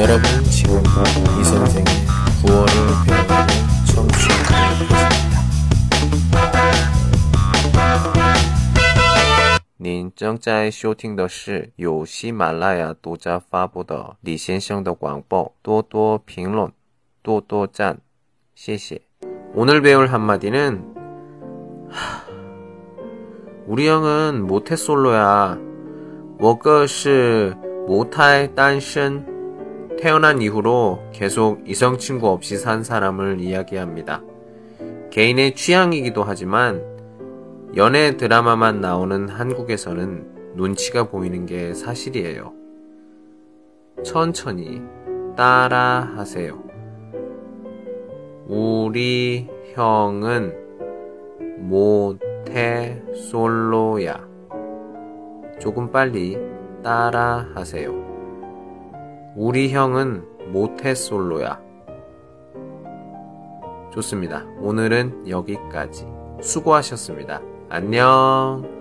여러분 지금 이 선생의 9월을 배워가는 청취자 되겠습니다. 您正在收听的是由喜马拉雅独家发布的李先生的广播。多多评论，多多赞，谢谢。 오늘 배울 한마디는 우리 형은 모태솔로야. 我哥是母胎单身. 태어난 이후로 계속 이성친구 없이 산 사람을 이야기합니다. 개인의 취향이기도 하지만 연애 드라마만 나오는 한국에서는 눈치가 보이는 게 사실이에요. 천천히 따라하세요. 우리 형은 모태솔로야. 조금 빨리 따라하세요. 우리 형은 모태솔로야. 좋습니다. 오늘은 여기까지. 수고하셨습니다. 안녕.